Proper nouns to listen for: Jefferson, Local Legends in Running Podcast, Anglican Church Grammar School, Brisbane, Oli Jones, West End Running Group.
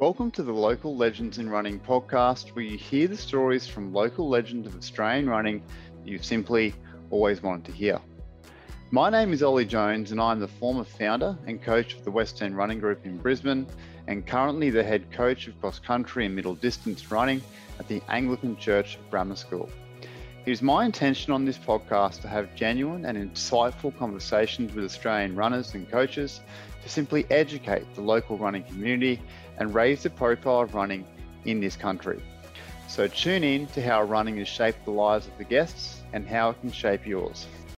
Welcome to the Local Legends in Running podcast, where you hear the stories from local legends of Australian running that you've simply always wanted to hear. My name is Oli Jones and I'm the former founder and coach of the West End Running Group in Brisbane and currently the head coach of cross-country and middle distance running at the Anglican Church Grammar School. It is my intention on this podcast to have genuine and insightful conversations with Australian runners and coaches to simply educate the local running community and raise the profile of running in this country. So tune in to how running has shaped the lives of the guests and how it can shape yours.